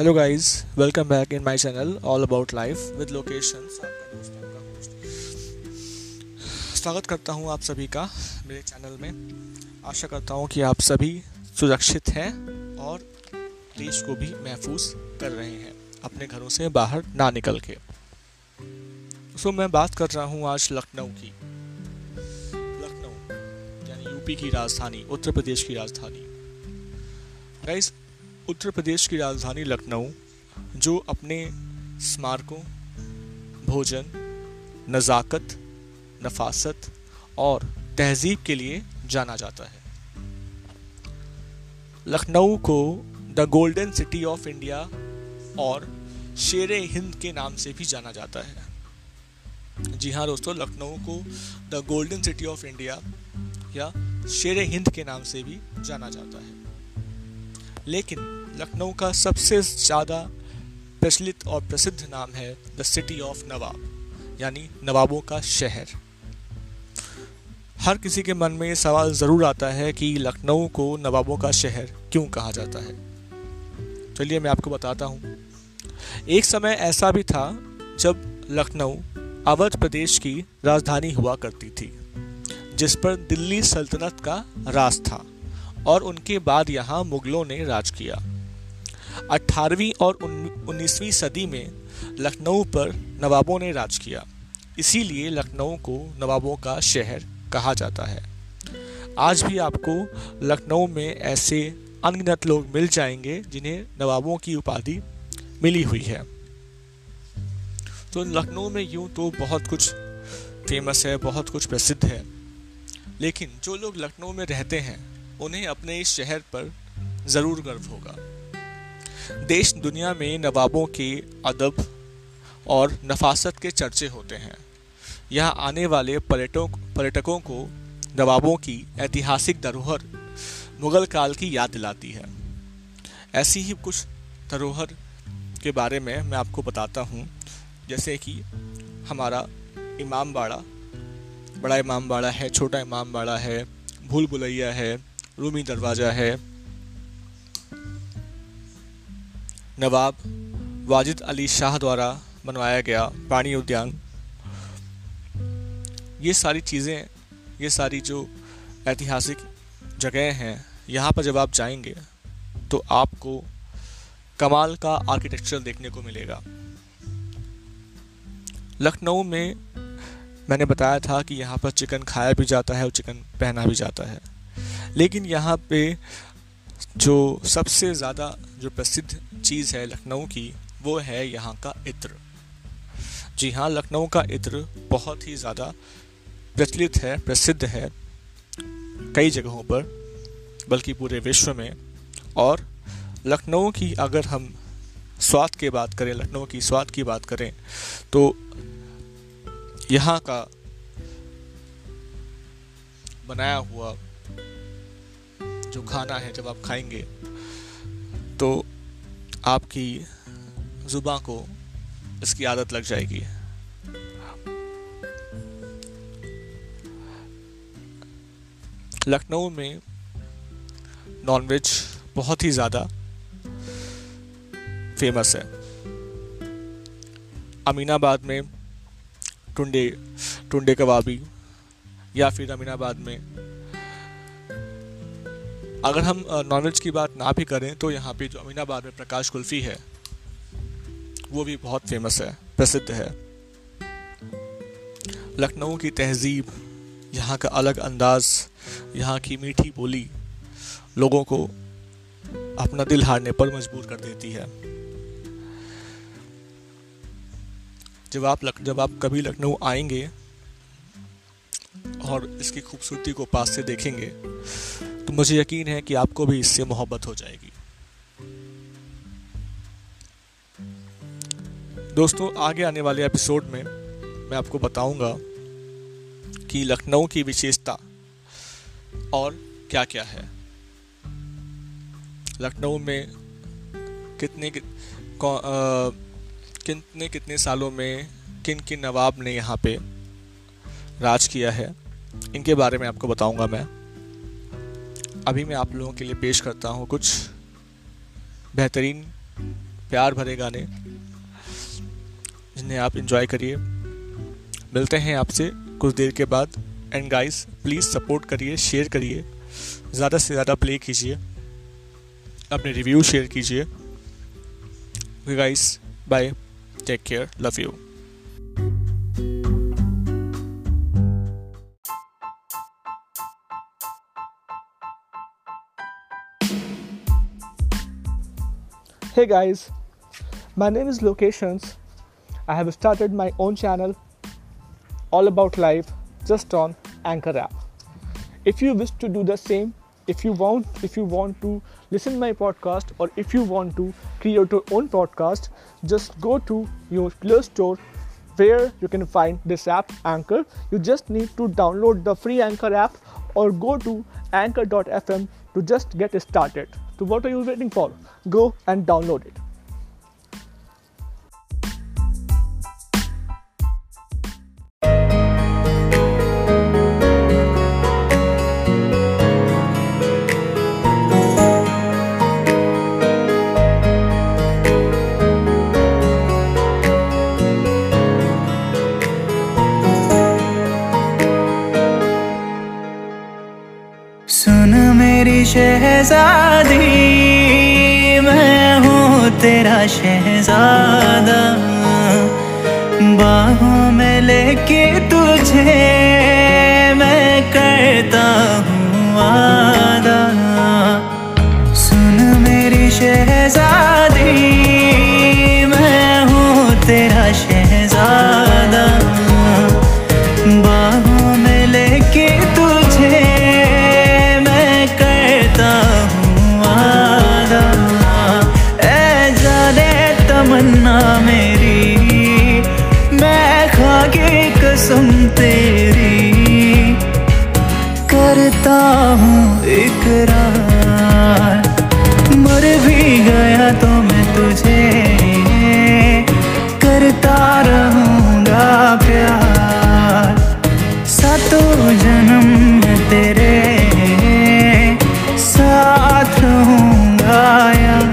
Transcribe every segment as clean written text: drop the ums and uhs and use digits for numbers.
Hello guys, welcome back in my channel All About Life with Locations. आपका दोस्त आपका host स्वागत करता हूँ आप सभी का मेरे चैनल में। आशा करता हूँ कि आप सभी सुरक्षित हैं और देश को भी महफूज कर रहे हैं अपने घरों से बाहर ना निकल के। सो मैं बात कर रहा हूँ आज लखनऊ यानी यूपी की राजधानी, उत्तर प्रदेश की राजधानी। गाइस, उत्तर प्रदेश की राजधानी लखनऊ जो अपने स्मारकों, भोजन, नज़ाकत, नफासत और तहज़ीब के लिए जाना जाता है। लखनऊ को the golden city of India और शेर ए हिंद के नाम से भी जाना जाता है। जी हाँ दोस्तों, लखनऊ को the golden city of India या शेर ए हिंद के नाम से भी जाना जाता है। लेकिन लखनऊ का सबसे ज़्यादा प्रचलित और प्रसिद्ध नाम है द सिटी ऑफ नवाब यानी नवाबों का शहर। हर किसी के मन में ये सवाल ज़रूर आता है कि लखनऊ को नवाबों का शहर क्यों कहा जाता है। चलिए मैं आपको बताता हूँ। एक समय ऐसा भी था जब लखनऊ अवध प्रदेश की राजधानी हुआ करती थी, जिस पर दिल्ली सल्तनत का राज था और उनके बाद यहाँ मुगलों ने राज किया। 18वीं और 19वीं सदी में लखनऊ पर नवाबों ने राज किया, इसीलिए लखनऊ को नवाबों का शहर कहा जाता है। आज भी आपको लखनऊ में ऐसे अनगिनत लोग मिल जाएंगे जिन्हें नवाबों की उपाधि मिली हुई है। तो लखनऊ में यूँ तो बहुत कुछ फेमस है, बहुत कुछ प्रसिद्ध है, लेकिन जो लोग लखनऊ में रहते हैं उन्हें अपने इस शहर पर ज़रूर गर्व होगा। देश दुनिया में नवाबों के अदब और नफासत के चर्चे होते हैं। यहाँ आने वाले पर्यटकों को नवाबों की ऐतिहासिक धरोहर मुग़ल काल की याद दिलाती है। ऐसी ही कुछ धरोहर के बारे में मैं आपको बताता हूँ, जैसे कि हमारा इमामबाड़ा, बड़ा इमामबाड़ा है, छोटा इमामबाड़ा है, भूल भुलैया है, रूमी दरवाज़ा है, नवाब वाजिद अली शाह द्वारा बनवाया गया प्राणी उद्यान। ये सारी जो ऐतिहासिक जगहें हैं, यहाँ पर जब आप जाएंगे तो आपको कमाल का आर्किटेक्चर देखने को मिलेगा। लखनऊ में मैंने बताया था कि यहाँ पर चिकन खाया भी जाता है और चिकन पहना भी जाता है, लेकिन यहाँ पे जो सबसे ज़्यादा जो प्रसिद्ध चीज़ है लखनऊ की वो है यहाँ का इत्र। जी हाँ, लखनऊ का इत्र बहुत ही ज़्यादा प्रचलित है, प्रसिद्ध है कई जगहों पर, बल्कि पूरे विश्व में। और लखनऊ की अगर हम स्वाद की बात करें, लखनऊ की स्वाद की बात करें, तो यहाँ का बनाया हुआ जो खाना है, जब आप खाएंगे तो आपकी ज़ुबान को इसकी आदत लग जाएगी। लखनऊ में नॉनवेज बहुत ही ज़्यादा फेमस है। अमीनाबाद में टुंडे कबाबी, या फिर अमीनाबाद में अगर हम नॉनवेज की बात ना भी करें तो यहाँ पे जो अमीनाबाद में प्रकाश कुल्फी है वो भी बहुत फेमस है, प्रसिद्ध है। लखनऊ की तहज़ीब, यहाँ का अलग अंदाज, यहाँ की मीठी बोली लोगों को अपना दिल हारने पर मजबूर कर देती है। जब आप कभी लखनऊ आएंगे और इसकी खूबसूरती को पास से देखेंगे तो मुझे यकीन है कि आपको भी इससे मोहब्बत हो जाएगी। दोस्तों, आगे आने वाले एपिसोड में मैं आपको बताऊंगा कि लखनऊ की विशेषता और क्या क्या है, लखनऊ में कितने सालों में किन नवाब ने यहाँ पे राज किया है, इनके बारे में आपको बताऊंगा। मैं अभी मैं आप लोगों के लिए पेश करता हूँ कुछ बेहतरीन प्यार भरे गाने जिन्हें आप इंजॉय करिए। मिलते हैं आपसे कुछ देर के बाद। एंड गाइस प्लीज़ सपोर्ट करिए, शेयर करिए, ज़्यादा से ज़्यादा प्ले कीजिए, अपने रिव्यू शेयर कीजिए। Okay guys, bye, take care, love you. Hey guys, my name is Locations. I have started my own channel all about life just on Anchor app. If you wish to do the same, if you want to listen my podcast, or if you want to create your own podcast, just go to your Play Store where you can find this app Anchor. You just need to download the free Anchor app or go to anchor.fm to just get started. So what are you waiting for? Go and download it. शहजादी मैं हूँ तेरा शहजादा, बाहों में लेके तुझे मैं करता हूँ वादा। सुन मेरी शहजादी मैं हूँ तेरा शहजादा, बाहों में लेके तुझे तमन्ना मेरी मैं खा के कसम तेरी करता हूँ इकरार, मर भी गया तो मैं तुझे करता रहूँगा प्यार। सातों जन्म मैं तेरे साथ रहूँगा यार।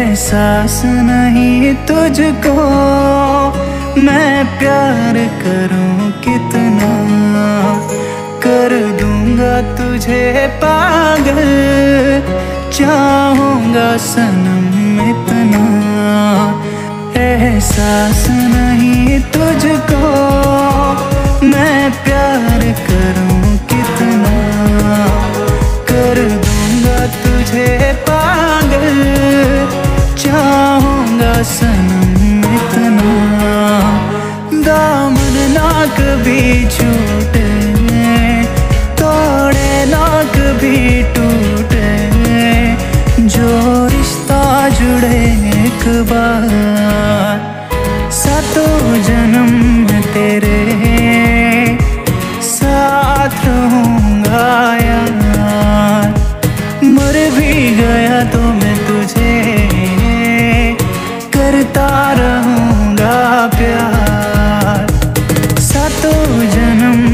एहसास नहीं तुझको मैं प्यार करूं कितना, कर दूंगा तुझे पागल, चाहूंगा सनम इतना। एहसास नहीं तुझको मैं प्यार करूं कितना, कर दूंगा तुझे पागल, चाहूंगा सनम इतना। दामन ना कभी छूटे, तोड़े ना कभी टूटे, जो रिश्ता जुड़े एक बार। सातों जन्म में तेरे साथ रहूंगा यार, मर भी गया तो मैं तुझे करता रहूँगा प्यार। सातों जन्म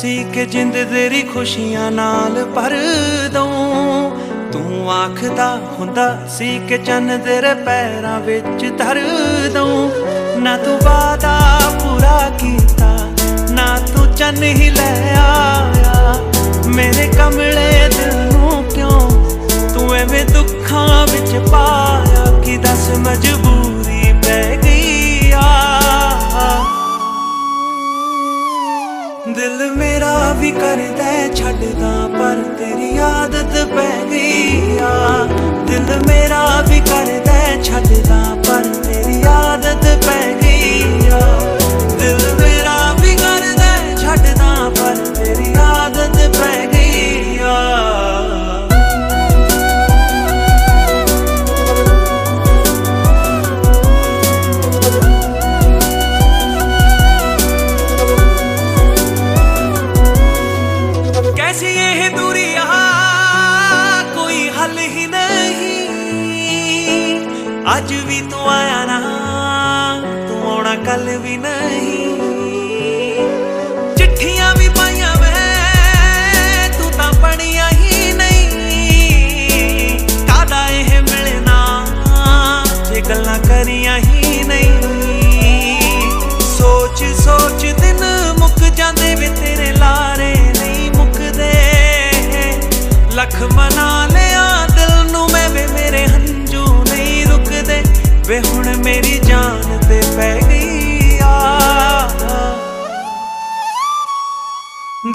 ਸੀ ਕਿ ਜਿੰਦ ਤੇਰੀ ਖੁਸ਼ੀਆਂ ਨਾਲ ਭਰ ਦਊਂ। ਤੂੰ ਆਖਦਾ ਹੁੰਦਾ ਸੀ ਕਿ ਚੰਨ ਤੇਰੇ ਪੈਰਾਂ ਵਿੱਚ ਧਰ ਦਊਂ। ਨਾ ਤੂੰ ਵਾਦਾ ਪੂਰਾ ਕੀਤਾ, ਨਾ ਤੂੰ ਚੰਨ ਹੀ ਲੈ ਆਇਆ। ਮੇਰੇ ਕਮਲੇ ਦਿਲ ਨੂੰ ਕਿਉਂ ਤੂੰ ਐਵੇਂ ਦੁੱਖਾਂ ਵਿੱਚ ਪਾਇਆ? ਕਿ ਦੱਸ ਮਜਬੂਰੀ ਪੈ ਗਈ ਆ। ਦਿਲ ਮੇਰਾ ਵੀ ਕਰਦਾ ਛੱਡਦਾ ਪਰ ਤੇਰੀ ਆਦਤ ਪੈ ਗਈ ਆ। ਦਿਲ ਮੇਰਾ ਵੀ ਕਰਦਾ ਛੱਡਦਾ ਪਰ ਤੇਰੀ ਆਦਤ ਪੈ ਗਈ ਆ। ਦਿਲ ਮੇਰਾ ਵੀ ਕਰਦਾ ਛੱਡਦਾ ਪਰ ਤੇਰੀ ਆਦਤ ਪੈ ਗਈ ਆ। ਅੱਜ ਵੀ ਤੂੰ ਆਇਆ ਨਾ, ਤੂੰ ਆਉਣਾ ਕੱਲ ਵੀ ਨਹੀਂ। ਚਿੱਠੀਆਂ ਵੀ ਪਾਈਆਂ ਮੈਂ, ਤੂੰ ਤਾਂ ਪੜ੍ਹੀਆਂ ਹੀ ਨਹੀਂ। ਕਾਹਦਾ ਇਹ ਮਿਲਣਾ ਜੇ ਗੱਲਾਂ ਕਰੀਆਂ ਹੀ ਨਹੀਂ। ਸੋਚ ਸੋਚ ਦਿਨ ਮੁੱਕ ਜਾਂਦੇ ਵੇ, ਤੇਰੇ ਲਾਰੇ ਨਹੀਂ ਮੁੱਕਦੇ। ਲੱਖ ਮਨਾ ਲਿਆ ਦਿਲ ਨੂੰ ਮੈਂ ਵੇ, ਮੇਰੇ ਹੰਝੂ ਰੁਕਦੇ ਵੇ। ਹੁਣ ਮੇਰੀ ਜਾਨ ਤੇ ਪੈ ਗਈ ਆ।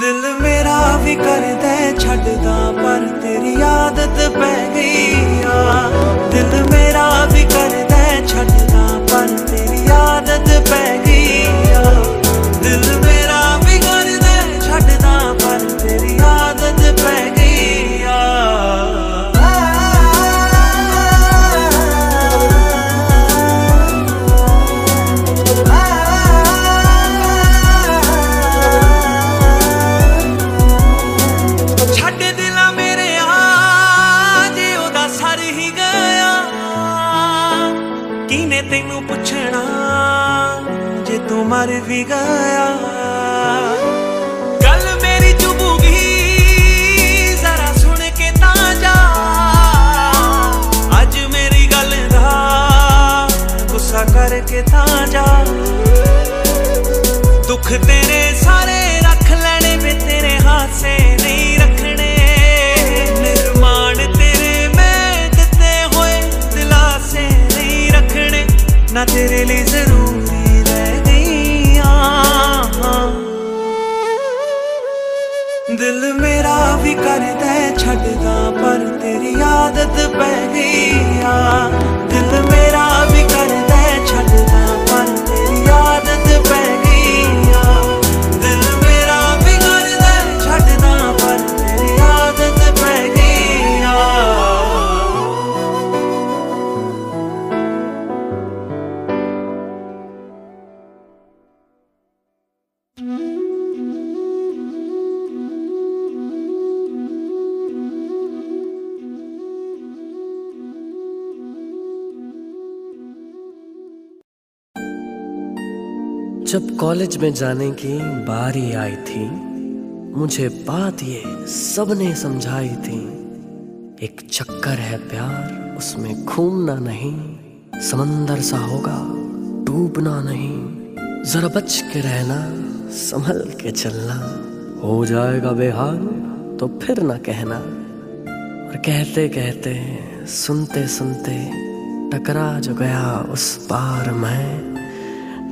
ਦਿਲ ਮੇਰਾ ਵੀ ਕਰਦਾ ਛੱਡਦਾ ਪਰ ਤੇਰੀ ਆਦਤ ਪੈ ਗਈ ਆ। ਦਿਲ ਮੇਰਾ ਵੀ ਕਰਦਾ ਛੱਡਦਾ ਪਰ ਤੇਰੀ ਆਦਤ ਪੈ ਗਈ ਆ। ਦਿਲ ਮੇਰਾ ਵੀ ਕਰਦਾ ਛੱਡਦਾ ਪਰ ਤੇਰੀ ਆਦਤ ਪੈ ਗਈ ਆ। ਮਰ ਵੀ ਗਿਆ ਗੱਲ ਮੇਰੀ ਚੁਭੂਗੀ, ਜ਼ਰਾ ਸੁਣ ਕੇ ਤਾਂ ਜਾ। ਅੱਜ ਮੇਰੀ ਗੱਲ ਦਾ ਗੁੱਸਾ ਕਰਕੇ ਤਾਂ ਜਾ। ਦੁੱਖ ਤੇਰੇ ਸਾਰੇ ਰੱਖ ਲੈਣੇ ਵੇ, ਤੇਰੇ ਹਾਸੇ ਨਹੀਂ ਰੱਖਣੇ। ਨਿਰਮਾਣ ਤੇਰੇ ਮੈਂ ਦਿੱਤੇ ਹੋਏ ਦਿਲਾਸੇ ਨਹੀਂ ਰੱਖਣੇ। ਨਾ ਤੇਰੇ ਲਈ ਜ਼ਰੂਰ ਦਿਲ ਮੇਰਾ ਵੀ ਕਰਦਾ ਛੱਡਦਾ ਪਰ ਤੇਰੀ ਆਦਤ ਪੈ ਗਈ ਆ। ਦਿਲ ਮੇਰਾ ਵੀ ਕਰਦਾ ਛੱਡਦਾ ਪਰ ਤੇਰੀ ਆਦਤ ਪੈ ਗਈ ਆ। ਦਿਲ ਮੇਰਾ ਵੀ ਕਰਦਾ ਛੱਡਦਾ ਪਰ ਤੇਰੀ ਆਦਤ ਪੈ ਗਈ ਆ। जब कॉलेज में जाने की बारी आई थी, मुझे बात ये सबने समझाई थी। एक चक्कर है प्यार, उसमें घूमना नहीं। समंदर सा होगा, डूबना नहीं। जरा बच के रहना, संभल के चलना। हो जाएगा बेहाल तो फिर ना कहना। और कहते कहते सुनते सुनते टकरा जो गया उस पार मैं।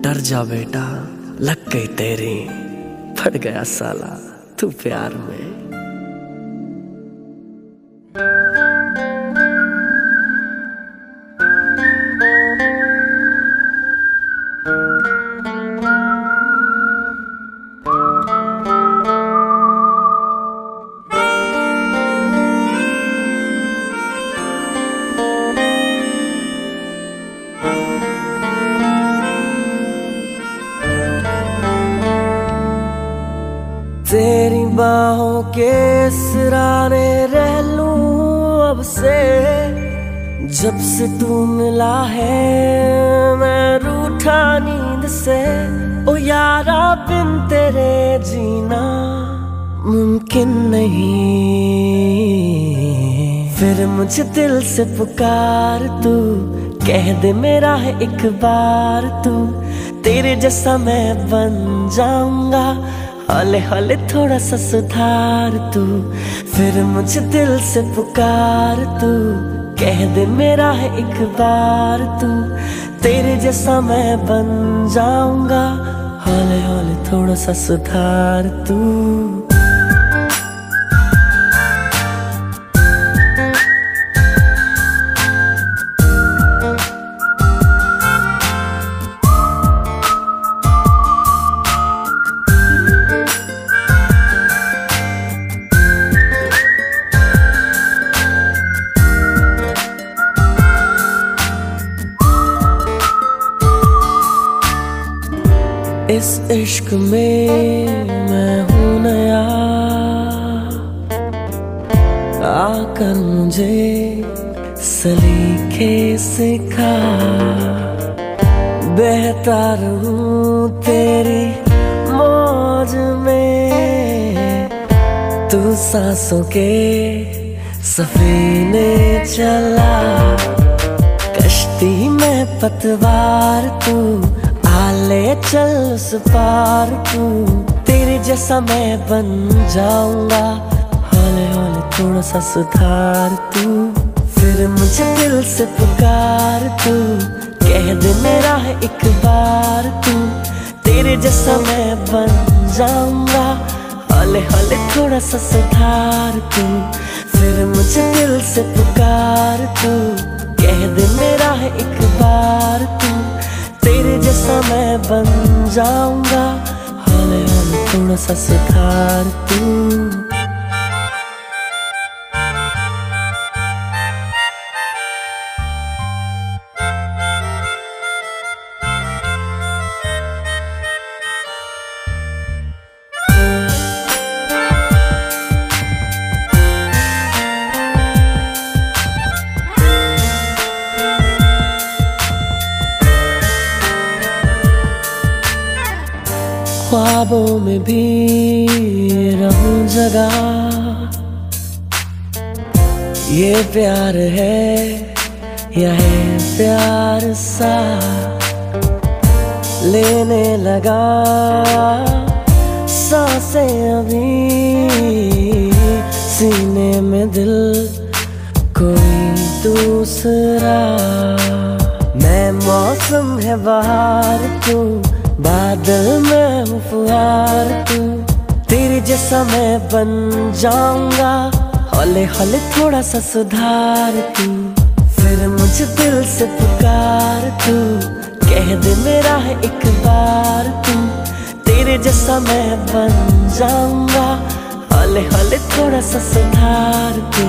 डर जा बेटा, लग गई तेरी, फट गया साला तू प्यार में। जब से तू मिला है मैं रूठा नींद से, ओ यारा बिन तेरे जीना मुमकिन नहीं। फिर मुझे दिल से पुकार तू, कह दे मेरा है एक बार तू, तेरे जैसा मैं बन जाऊंगा, हौले हौले थोड़ा सा सुधार तू। फिर मुझे दिल से पुकार तू, कह दे मेरा है एक बार तू, तेरे जैसा मैं बन जाऊंगा, हौले हौले थोड़ा सा सुधार तू। इस इश्क में मैं हूँ नया, आकर मुझे सलीके सिखा। बहता रहूँ तेरी मौज में, तू सांसों के सफीने चला। कश्ती में पतवार तू, ले चल उस पार तू, तेरे जैसा मैं बन जाऊंगा, हौले हौले थोड़ा सा सुधार तू। फिर मुझे दिल से पुकार तू, कह दे मेरा है एक बार तू, तेरे जैसा मैं बन जाऊंगा, हौले हौले थोड़ा सा सुधार तू। फिर मुझे दिल से पुकार तू, कह दे मेरा है एक बार तू, तेरे जैसा मैं बन जाऊंगा, हौले हौले थोड़ा सा सुधार तू। ख्वाबों में भी रहूं जगा, ये प्यार है या है प्यार सा, लेने लगा सांसें अभी, सीने में दिल कोई दूसरा। मैं मौसम है बाहर तू, बादल में हूँ फुहार तू, तेरे जैसा मैं बन जाऊंगा, हौले हौले थोड़ा सा सुधार तू। फिर मुझे दिल से पुकार तू, कह दे मेरा है एक बार तू, तेरे जैसा मैं बन जाऊंगा, हौले हौले थोड़ा सा सुधार तू।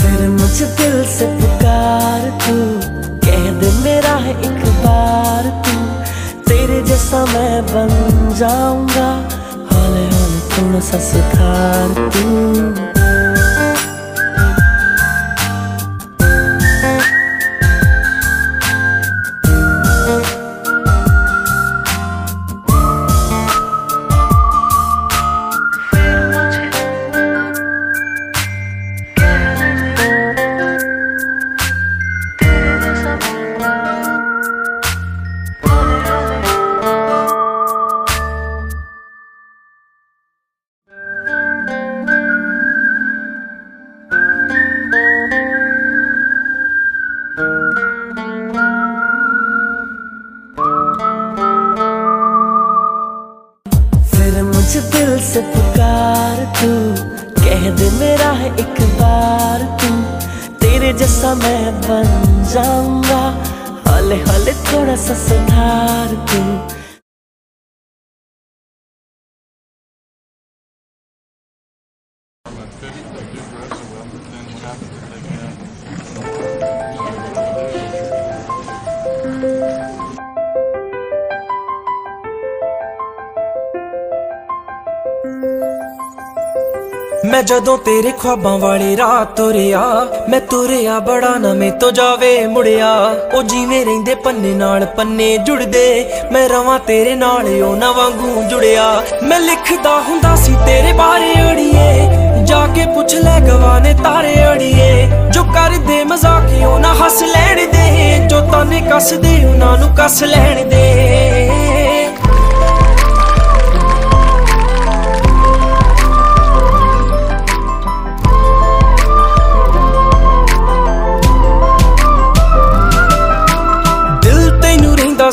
फिर मुझे दिल से पुकार तू, कह दे मेरा है एक बार तू, तेरे जैसा मैं बन जाऊंगा, हौले हौले थोड़ा सा सुधार तू। मैं जदों तेरे ख्वाबां वाली रात तुरिया मैं तुरिया बड़ा नमें तो जावे मुड़िया ओ जीवें रहिंदे पन्ने नाल पन्ने जुड़दे मैं रवां तेरे नाल ओ ना वांगू जुड़िया मैं लिखदा हुंदा सी तेरे बारे अड़िए जाके पुछ लै गवाने तारे अड़िए जो कर दे मजाकी ओ ना हस लैण दे जो ताने कस दे उनां नूं कस लैण दे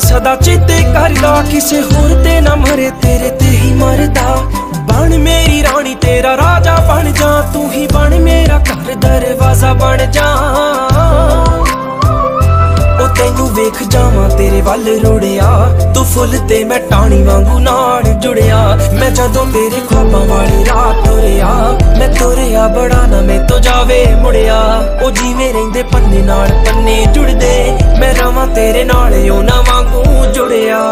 सदा चेते करदा किसे होर ते ना मरे तेरे ते ही मरदा बन मेरी रानी तेरा राजा बन जा तू ही बन मेरा घर दरवाजा बन जा ओ तैनू वेख जावां तेरे वल रुड़िया तू फुल ते मैं टाणी वांगू नाल जुड़िया मैं जदों तेरे ख्वाबां वाली रात तुरिया मैं तुरिया बड़ा ना मैं तो जावे मुड़िया ओ जीवें रहिंदे पन्ने नाल पन्ने जुड़दे मैं रवां तेरे नाल ओ ना वांगू जुड़िया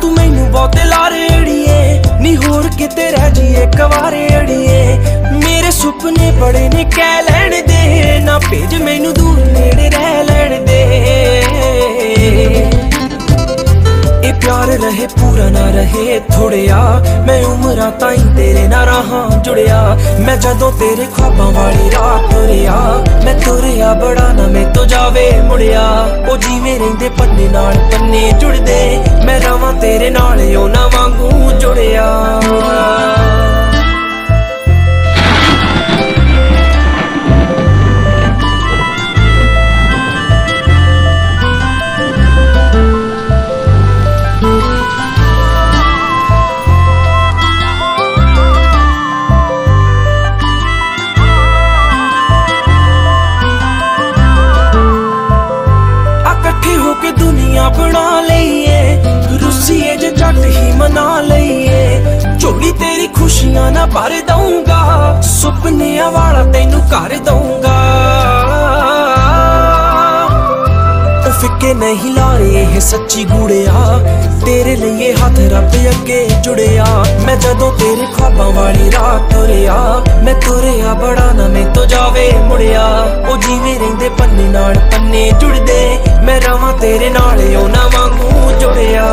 तू मैनू बहुते लारे अड़िए नी होर किते रह जिए कवारे अड़िए मेरे सुपने बड़े ने कह लैण दे ना भेज मैनू दूर नेड़े रह लैण दे ए प्यार रहे पूरा ना रहे थोड़िया मैं उमरां ताईं तेरे ना रहां जुड़िया मैं जदों तेरे ख्वाबां वाली रात तुरिया मैं तुरिया बड़ा ना मैं तो जावे मुड़िया ओ जीवें रहिंदे पन्ने नाल पन्ने जुड़दे मैं रवां तेरे नाल ओ ना वांगू जुड़िया बना लईए रुसिए जे झट ही मना लईए झोली तेरी खुशियां ना भर दूंगा सुपने वाला तैनू कर दूंगा फिक्के नहीं लारे है सच्ची गुड़िया तेरे लिए हाथ रब अगे जुड़िया मैं जदों तेरे ख्वाबां वाली रात तुरिया मैं तुरिया बड़ा ना मैं तो जावे मुड़िया ओ जीवें रहिंदे पन्ने नाल पन्ने जुड़दे मैं रवां तेरे नाल ओ ना वांगू जुड़िया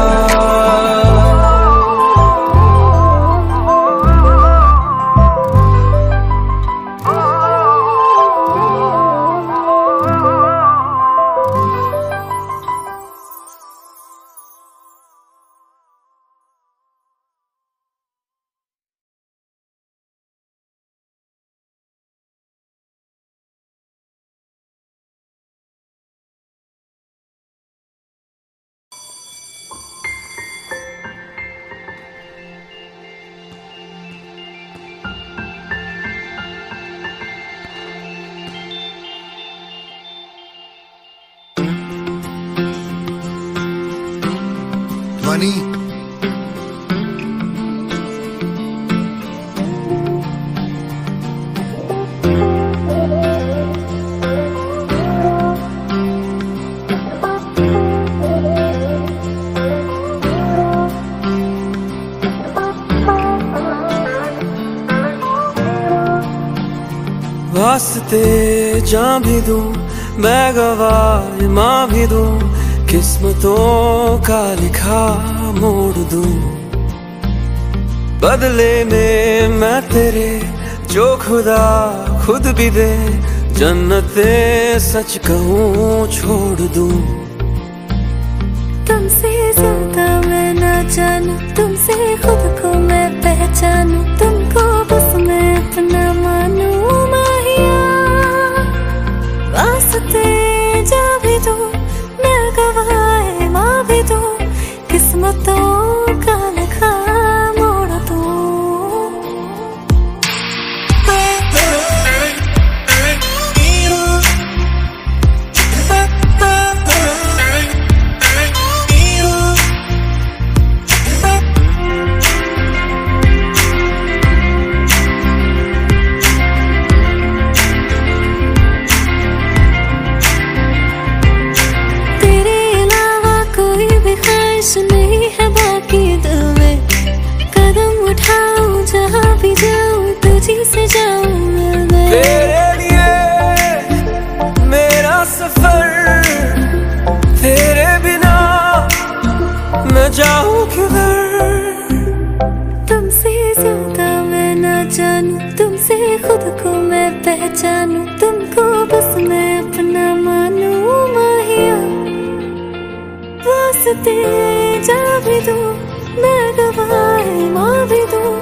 वास्ते जान भी दूं मैं गवा मां भी दूं किस्मतों का लिखा मोड़ दूं बदले में मैं तेरे जो खुदा खुद भी दे जन्नते सच कहूँ छोड़ दूं तुमसे ज्यादा मैं ना जानूं तुमसे खुद को मैं पहचानूं तुमको बस मैं अपना मानूं माहिया वास्ते जा भी दूं गवाए माँ भी दो किस्मतों का लिखा मोड़ दो है बाकी दिल में, कदम उठाऊं जहाँ भी जाऊं तुझी से जाऊं मैं। तेरे लिए मेरा सफर, तेरे बिना मैं जाऊं किधर। तुमसे ज़्यादा मैं ना जानूं, तुमसे खुद को मैं पहचानूं, तुमको बस मैं अपना मानूं। माहिया वास्ते जा भी दूं मैं गवाए माँ भी दूं,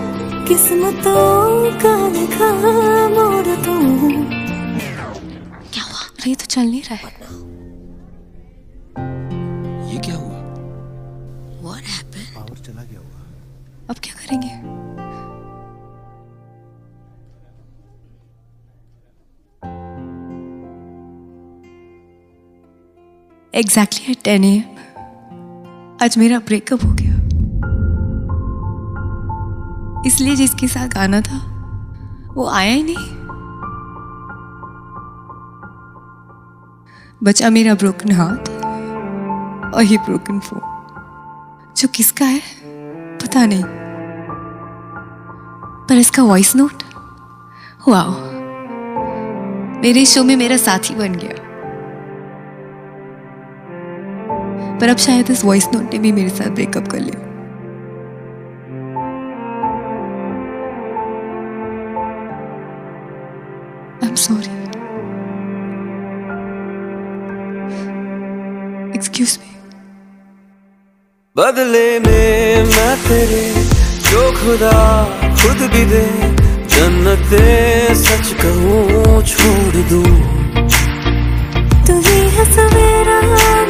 किस्मतों का लिखा मोड़ दूं। क्या हुआ? अरे ये तो चल नहीं रहा है। ये क्या हुआ? What happened? पावर चला गया होगा। अब क्या करेंगे? Exactly at 10 a.m. आज मेरा ब्रेकअप हो गया। इसलिए जिसके साथ आना था वो आया ही नहीं। बचा मेरा ब्रोकन हाथ और ये ब्रोकन फोन, जो किसका है पता नहीं, पर इसका वॉइस नोट, वाओ, मेरे शो में मेरा साथी बन गया। पर अब शायद इस वॉइस नोट ने भी मेरे साथ ब्रेकअप कर लिया। I'm sorry. Excuse me. बदले में मैं तेरे जो खुदा खुद भी दे, जन्नते सच कहूँ छोड़ दूँ। तुम्हें है सवेरा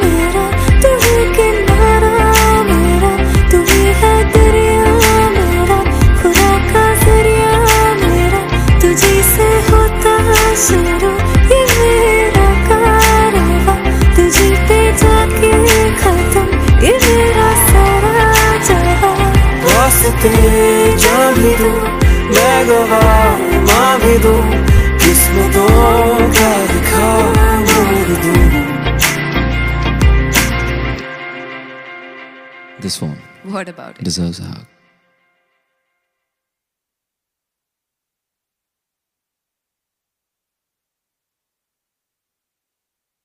मेरा, तुम्हें किनारा मेरा, तुम्हें है दरिया मेरा, खुदा का जरिया मेरा, तुझे से होता शुरू ये मेरा कारवा, तुझे पे जाके खत्म ये मेरा सारा जवा। वास्ते जा भी दूं मैं गवाए माँ भी दूं, किस्मतों का लिखा मोड़ दूं। This one, what about it? Deserves a hug.